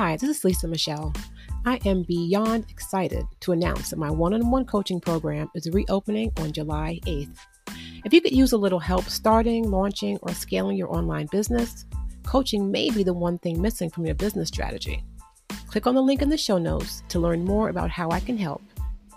Hi, this is Lisa Michelle. I am beyond excited to announce that my one-on-one coaching program is reopening on July 8th. If you could use a little help starting, launching, or scaling your online business, coaching may be the one thing missing from your business strategy. Click on the link in the show notes to learn more about how I can help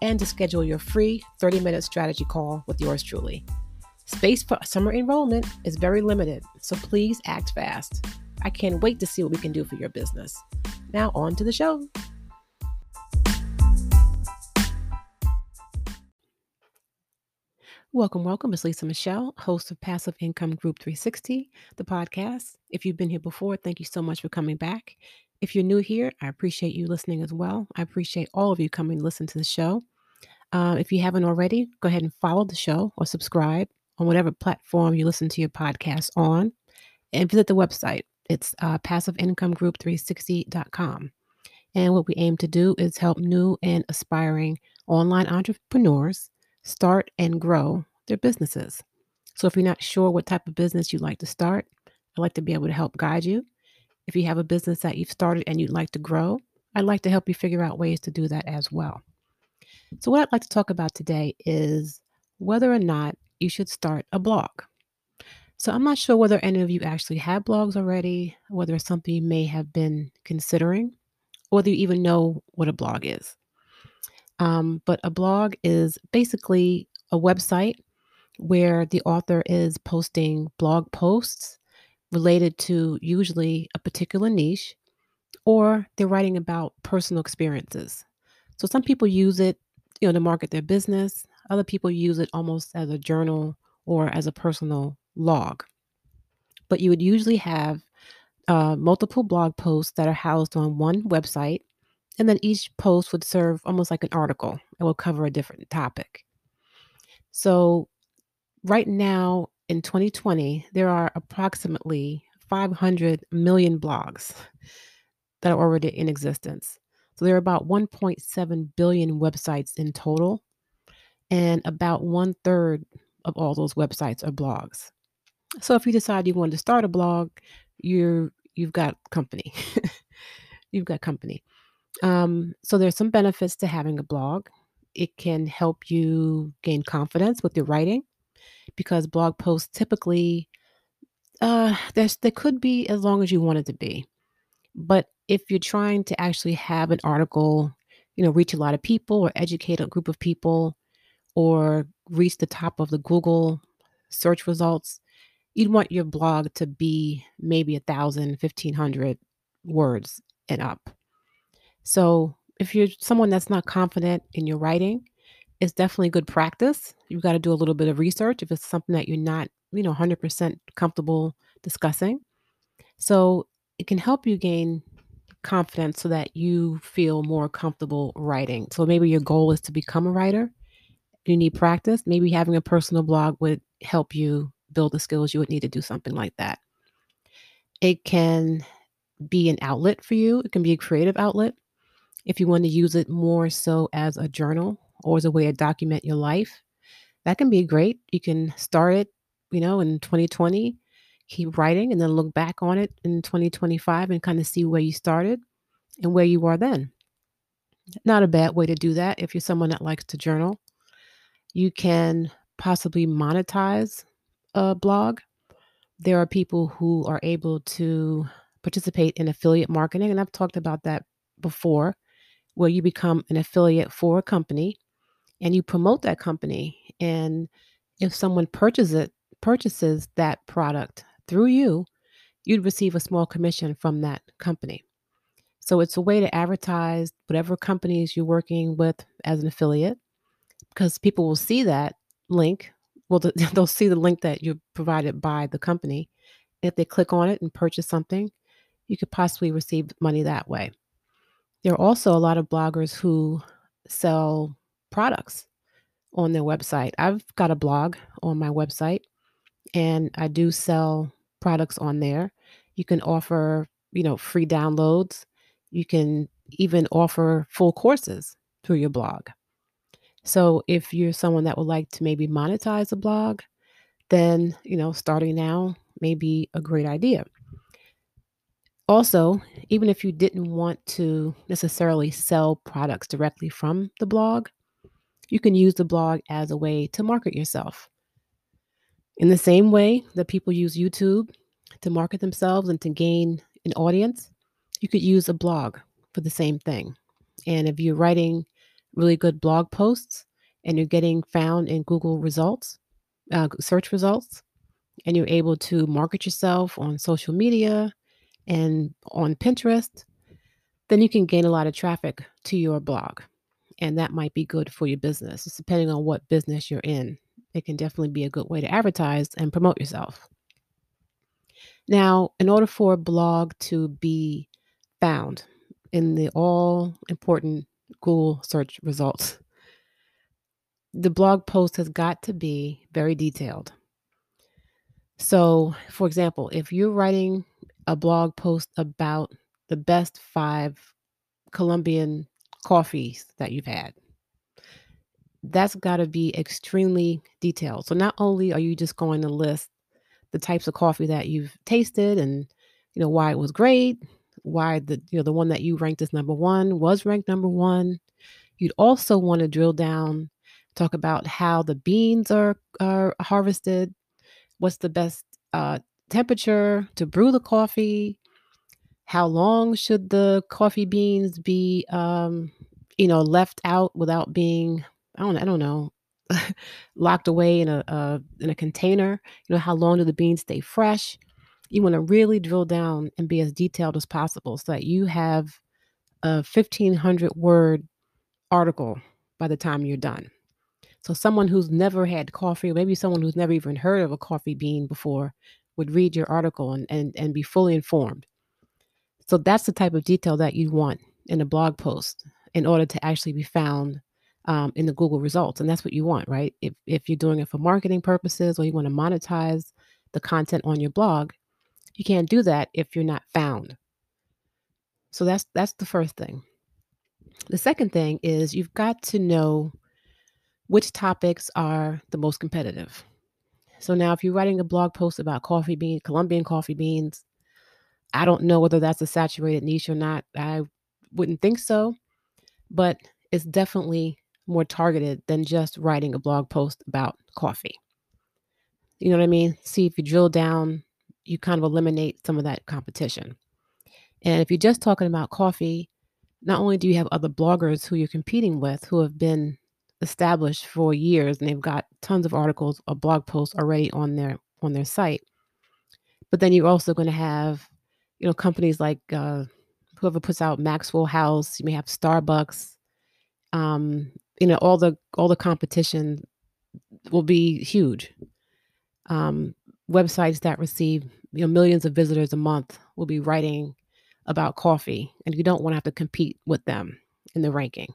and to schedule your free 30-minute strategy call with yours truly. Space for summer enrollment is very limited, so please act fast. I can't wait to see what we can do for your business. Now on to the show. Welcome, welcome. It's Lisa Michelle, host of Passive Income Group 360, the podcast. If you've been here before, thank you so much for coming back. If you're new here, I appreciate you listening as well. I appreciate all of you coming to listen to the show. If you haven't already, go ahead and follow the show or subscribe on whatever platform you listen to your podcast on, and visit the website. It's passiveincomegroup360.com. And what we aim to do is help new and aspiring online entrepreneurs start and grow their businesses. So if you're not sure what type of business you'd like to start, I'd like to be able to help guide you. If you have a business that you've started and you'd like to grow, I'd like to help you figure out ways to do that as well. So what I'd like to talk about today is whether or not you should start a blog. So I'm not sure whether any of you actually have blogs already, whether it's something you may have been considering, or whether you even know what a blog is. But a blog is basically a website where the author is posting blog posts related to usually a particular niche, or they're writing about personal experiences. So some people use it, to market their business. Other people use it almost as a journal or as a personal log. But you would usually have multiple blog posts that are housed on one website. And then each post would serve almost like an article. It will cover a different topic. So right now in 2020, there are approximately 500 million blogs that are already in existence. So there are about 1.7 billion websites in total. And about 1/3 of all those websites are blogs. So if you decide you want to start a blog, you've got company. You've got company. So there's some benefits to having a blog. It can help you gain confidence with your writing, because blog posts typically, they could be as long as you want it to be. But if you're trying to actually have an article, reach a lot of people or educate a group of people or reach the top of the Google search results, you'd want your blog to be maybe 1,000, 1,500 words and up. So if you're someone that's not confident in your writing, it's definitely good practice. You've got to do a little bit of research if it's something that you're not, 100% comfortable discussing. So it can help you gain confidence so that you feel more comfortable writing. So maybe your goal is to become a writer. You need practice. Maybe having a personal blog would help you build the skills you would need to do something like that. It can be an outlet for you. It can be a creative outlet. If you want to use it more so as a journal or as a way to document your life, that can be great. You can start it, in 2020, keep writing, and then look back on it in 2025 and kind of see where you started and where you are then. Not a bad way to do that if you're someone that likes to journal. You can possibly monetize a blog. There are people who are able to participate in affiliate marketing, and I've talked about that before, where you become an affiliate for a company and you promote that company. And if someone purchases that product through you, you'd receive a small commission from that company. So it's a way to advertise whatever companies you're working with as an affiliate, because people will see that link. Well, they'll see the link that you're provided by the company. If they click on it and purchase something, you could possibly receive money that way. There are also a lot of bloggers who sell products on their website. I've got a blog on my website, and I do sell products on there. You can offer, free downloads. You can even offer full courses through your blog. So if you're someone that would like to maybe monetize a blog, then, starting now may be a great idea. Also, even if you didn't want to necessarily sell products directly from the blog, you can use the blog as a way to market yourself. In the same way that people use YouTube to market themselves and to gain an audience, you could use a blog for the same thing. And if you're writing really good blog posts and you're getting found in Google results, search results, and you're able to market yourself on social media and on Pinterest, then you can gain a lot of traffic to your blog. And that might be good for your business. It's depending on what business you're in. It can definitely be a good way to advertise and promote yourself. Now, in order for a blog to be found in the all important Google search results, the blog post has got to be very detailed. So, for example, if you're writing a blog post about the best 5 Colombian coffees that you've had, that's got to be extremely detailed. So not only are you just going to list the types of coffee that you've tasted and, you know, why it was great, why the one that you ranked as number one was ranked number one. You'd also want to drill down, talk about how the beans are harvested, what's the best temperature to brew the coffee, how long should the coffee beans be, left out without being, I don't know, locked away in a container. You know, how long do the beans stay fresh? You want to really drill down and be as detailed as possible so that you have a 1,500-word article by the time you're done. So someone who's never had coffee, or maybe someone who's never even heard of a coffee bean before, would read your article and be fully informed. So that's the type of detail that you want in a blog post in order to actually be found in the Google results. And that's what you want, right? If you're doing it for marketing purposes or you want to monetize the content on your blog, you can't do that if you're not found. So that's the first thing. The second thing is you've got to know which topics are the most competitive. So now if you're writing a blog post about Colombian coffee beans, I don't know whether that's a saturated niche or not. I wouldn't think so, but it's definitely more targeted than just writing a blog post about coffee. You know what I mean? See, if you drill down, you kind of eliminate some of that competition. And if you're just talking about coffee, not only do you have other bloggers who you're competing with who have been established for years and they've got tons of articles or blog posts already on their site, but then you're also going to have, you know, companies like whoever puts out Maxwell House. You may have Starbucks. All the competition will be huge. Websites that receive millions of visitors a month will be writing about coffee, and you don't want to have to compete with them in the ranking.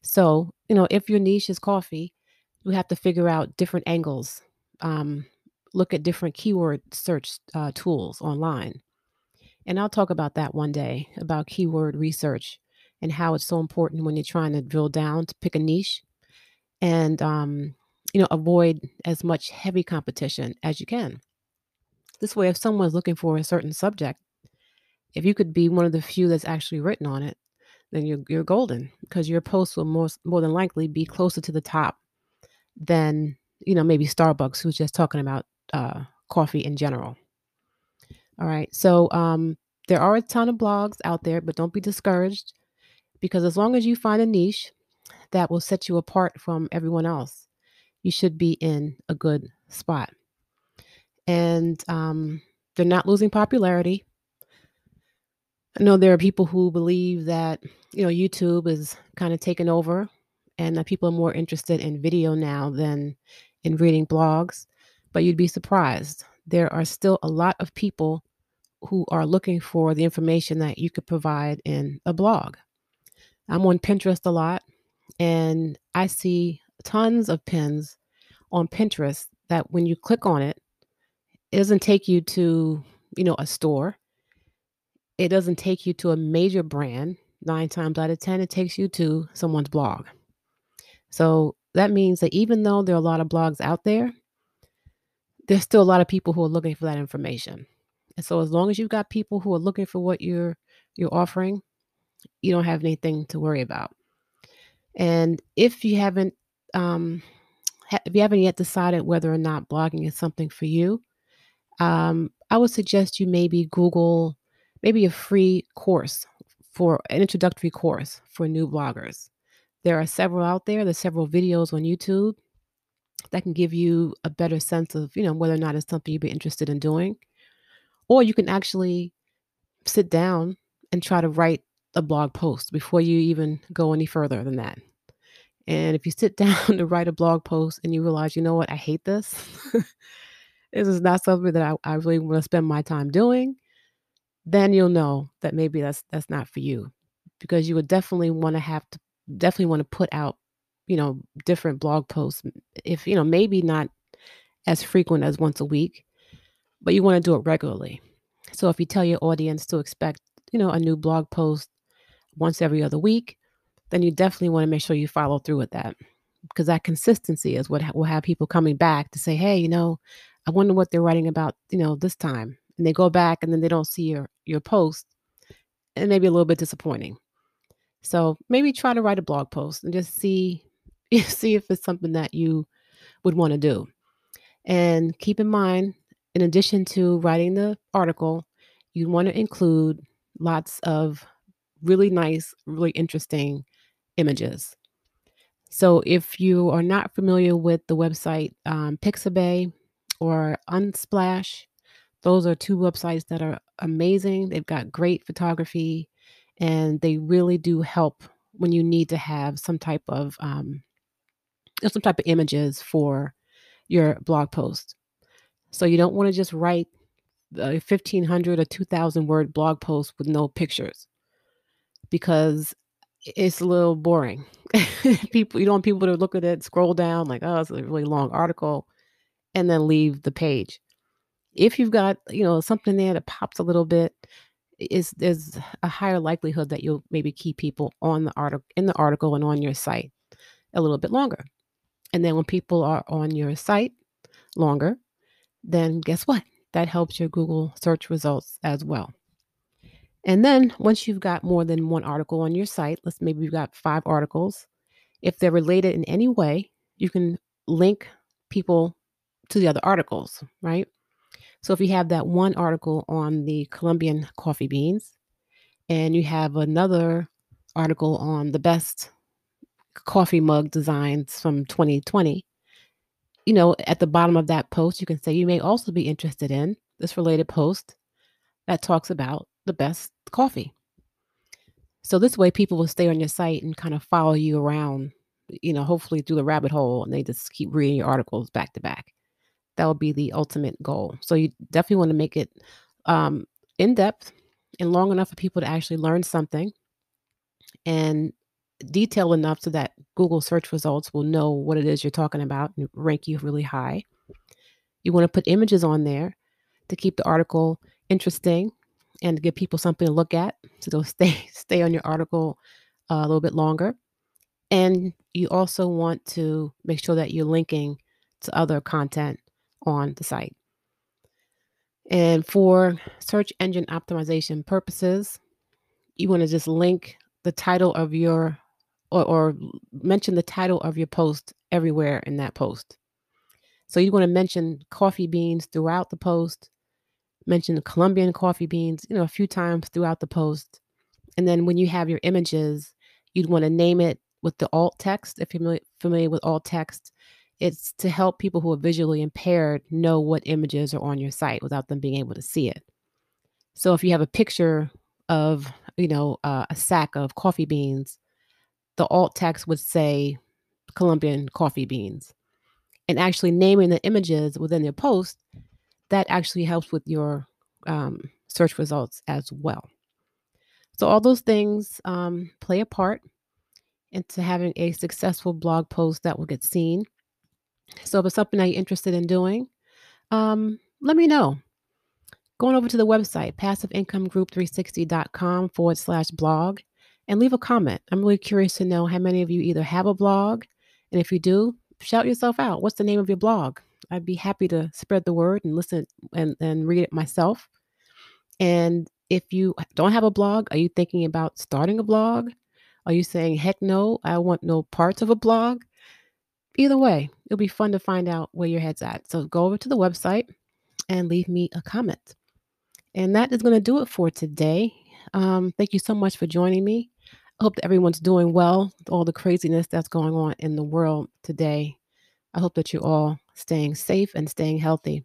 So, if your niche is coffee, you have to figure out different angles, look at different keyword search tools online. And I'll talk about that one day, about keyword research and how it's so important when you're trying to drill down to pick a niche and, avoid as much heavy competition as you can. This way, if someone's looking for a certain subject, if you could be one of the few that's actually written on it, then you're golden, because your post will more than likely be closer to the top than, maybe Starbucks, who's just talking about coffee in general. All right. So there are a ton of blogs out there, but don't be discouraged, because as long as you find a niche that will set you apart from everyone else, you should be in a good spot. And they're not losing popularity. I know there are people who believe that, YouTube is kind of taken over and that people are more interested in video now than in reading blogs, but you'd be surprised. There are still a lot of people who are looking for the information that you could provide in a blog. I'm on Pinterest a lot, and I see tons of pins on Pinterest that when you click on it, it doesn't take you to, a store. It doesn't take you to a major brand. 9 times out of 10, it takes you to someone's blog. So that means that even though there are a lot of blogs out there, there's still a lot of people who are looking for that information. And so as long as you've got people who are looking for what you're offering, you don't have anything to worry about. And if you haven't yet decided whether or not blogging is something for you, I would suggest you maybe Google maybe a free course, for an introductory course for new bloggers. There are several out there. There's several videos on YouTube that can give you a better sense of, you know, whether or not it's something you'd be interested in doing. Or you can actually sit down and try to write a blog post before you even go any further than that. And if you sit down to write a blog post and you realize, you know what, I hate this. This is not something that I really want to spend my time doing. Then you'll know that maybe that's not for you, because you would definitely want to put out, you know, different blog posts, if, you know, maybe not as frequent as once a week, but you want to do it regularly. So if you tell your audience to expect, you know, a new blog post once every other week, then you definitely want to make sure you follow through with that, because that consistency is what will have people coming back to say, hey, you know, I wonder what they're writing about, you know, this time. And they go back and then they don't see your post, and it may be a little bit disappointing. So maybe try to write a blog post and just see if it's something that you would want to do. And keep in mind, in addition to writing the article, you want to include lots of really nice, really interesting images. So if you are not familiar with the website Pixabay or Unsplash, those are two websites that are amazing. They've got great photography, and they really do help when you need to have some type of images for your blog post. So you don't want to just write a 1,500 or 2,000 word blog post with no pictures, because it's a little boring. People, you don't want people to look at it, scroll down like, oh, it's a really long article, and then leave the page. If you've got, you know, something there that pops a little bit, there's a higher likelihood that you'll maybe keep people on the article, in the article, and on your site a little bit longer. And then when people are on your site longer, then guess what? That helps your Google search results as well. And then once you've got more than one article on your site, let's maybe you've got 5 articles. If they're related in any way, you can link people to the other articles, right? So if you have that one article on the Colombian coffee beans, and you have another article on the best coffee mug designs from 2020, you know, at the bottom of that post, you can say you may also be interested in this related post that talks about the best coffee. So this way people will stay on your site and kind of follow you around, you know, hopefully through the rabbit hole, and they just keep reading your articles back to back. That would be the ultimate goal. So you definitely want to make it in-depth and long enough for people to actually learn something, and detailed enough so that Google search results will know what it is you're talking about and rank you really high. You want to put images on there to keep the article interesting and to give people something to look at, so they'll stay on your article a little bit longer. And you also want to make sure that you're linking to other content on the site. And for search engine optimization purposes, you want to just link the title of your or mention the title of your post everywhere in that post. So you want to mention coffee beans throughout the post, mention the Colombian coffee beans, you know, a few times throughout the post. And then when you have your images, you'd want to name it with the alt text. If you're familiar with alt text, it's to help people who are visually impaired know what images are on your site without them being able to see it. So if you have a picture of, you know, a sack of coffee beans, the alt text would say Colombian coffee beans. And actually naming the images within your post, that actually helps with your search results as well. So all those things play a part into having a successful blog post that will get seen. So if it's something that you're interested in doing, let me know. Go on over to the website, passiveincomeGroup360.com /blog, and leave a comment. I'm really curious to know how many of you either have a blog, and if you do, shout yourself out. What's the name of your blog? I'd be happy to spread the word and listen and read it myself. And if you don't have a blog, are you thinking about starting a blog? Are you saying, heck no, I want no parts of a blog? Either way, it'll be fun to find out where your head's at. So go over to the website and leave me a comment. And that is going to do it for today. Thank you so much for joining me. I hope that everyone's doing well with all the craziness that's going on in the world today. I hope that you're all staying safe and staying healthy.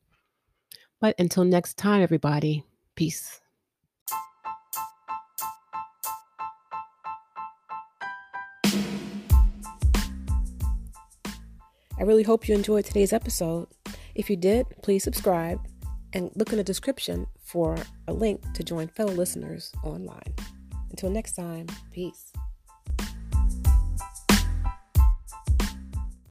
But until next time, everybody, peace. I really hope you enjoyed today's episode. If you did, please subscribe and look in the description for a link to join fellow listeners online. Until next time, peace.